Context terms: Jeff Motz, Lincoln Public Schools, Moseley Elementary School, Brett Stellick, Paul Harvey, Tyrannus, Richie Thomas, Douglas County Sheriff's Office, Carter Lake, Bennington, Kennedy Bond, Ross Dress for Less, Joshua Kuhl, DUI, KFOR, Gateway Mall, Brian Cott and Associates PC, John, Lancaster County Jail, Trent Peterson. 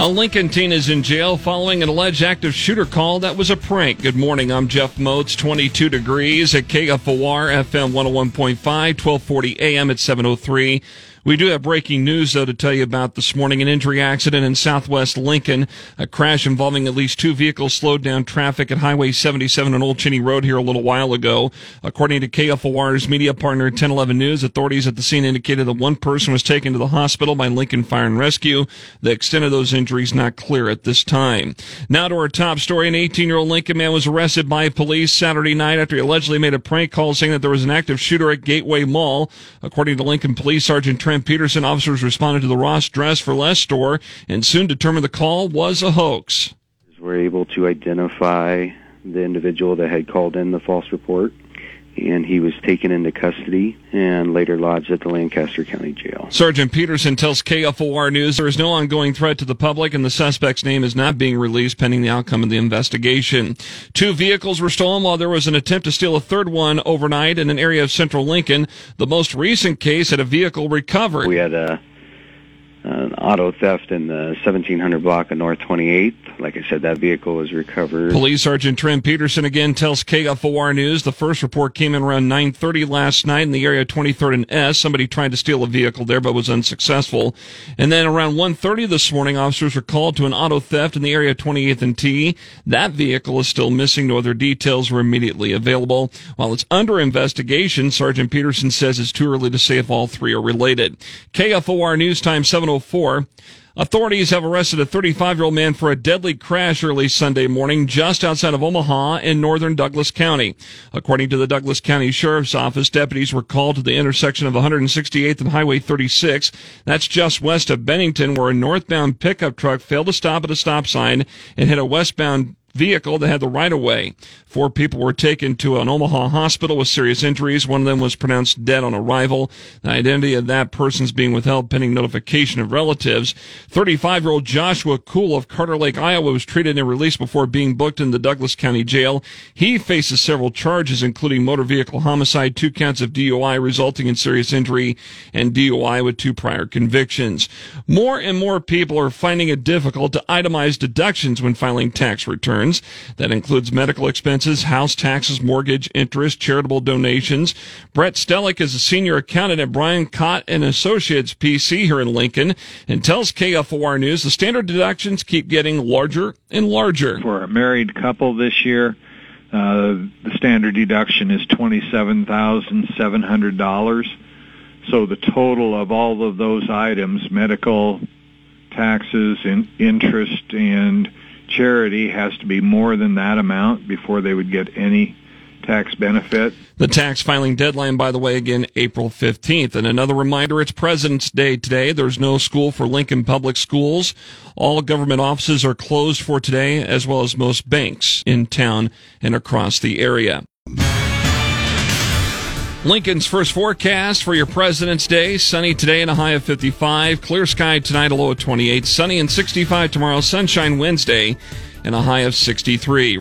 A Lincoln teen is in jail following an alleged active shooter call that was a prank. Good morning, I'm Jeff Motz, 22 degrees at KFOR FM 101.5, 1240 AM at 7:03. We do have breaking news, though, to tell you about this morning. An injury accident in southwest Lincoln. A crash involving at least 2 vehicles slowed down traffic at Highway 77 on Old Cheney Road here a little while ago. According to KFOR's media partner, 1011 News, authorities at the scene indicated that 1 person was taken to the hospital by Lincoln Fire and Rescue. The extent of those injuries not clear at this time. Now to our top story. An 18-year-old Lincoln man was arrested by police Saturday night after he allegedly made a prank call saying that there was an active shooter at Gateway Mall. According to Lincoln Police Sergeant Trent Peterson, officers responded to the Ross Dress for Less store and soon determined the call was a hoax. We're able to identify the individual that had called in the false report, and he was taken into custody and later lodged at the Lancaster County Jail. Sergeant Peterson tells KFOR News there is no ongoing threat to the public, and the suspect's name is not being released pending the outcome of the investigation. 2 vehicles were stolen while there was an attempt to steal a 3rd one overnight in an area of central Lincoln. The most recent case had a vehicle recovered. We had an auto theft in the 1700 block of North 28th. Like I said, that vehicle was recovered. Police Sergeant Trent Peterson again tells KFOR News the first report came in around 9:30 last night in the area of 23rd and S. Somebody tried to steal a vehicle there but was unsuccessful. And then around 1:30 this morning, officers were called to an auto theft in the area of 28th and T. That vehicle is still missing. No other details were immediately available. While it's under investigation, Sergeant Peterson says it's too early to say if all 3 are related. KFOR News Time 7:04. Authorities have arrested a 35-year-old man for a deadly crash early Sunday morning just outside of Omaha in northern Douglas County. According to the Douglas County Sheriff's Office, deputies were called to the intersection of 168th and Highway 36. That's just west of Bennington, where a northbound pickup truck failed to stop at a stop sign and hit a westbound vehicle that had the right-of-way. 4 people were taken to an Omaha hospital with serious injuries. One of them was pronounced dead on arrival. The identity of that person is being withheld pending notification of relatives. 35-year-old Joshua Kuhl of Carter Lake, Iowa, was treated and released before being booked in the Douglas County Jail. He faces several charges, including motor vehicle homicide, 2 counts of DUI resulting in serious injury, and DUI with 2 prior convictions. More and more people are finding it difficult to itemize deductions when filing tax returns. That includes medical expenses, house taxes, mortgage, interest, charitable donations. Brett Stellick is a senior accountant at Brian Cott and Associates PC here in Lincoln and tells KFOR News the standard deductions keep getting larger and larger. For a married couple this year, the standard deduction is $27,700. So the total of all of those items, medical, taxes, and interest, and charity, has to be more than that amount before they would get any tax benefit. The tax filing deadline, by the way, again, April 15th. And another reminder, it's President's Day today. There's no school for Lincoln Public Schools. All government offices are closed for today, as well as most banks in town and across the area. Lincoln's first forecast for your President's Day. Sunny today and a high of 55. Clear sky tonight, a low of 28. Sunny and 65 tomorrow. Sunshine Wednesday and a high of 63.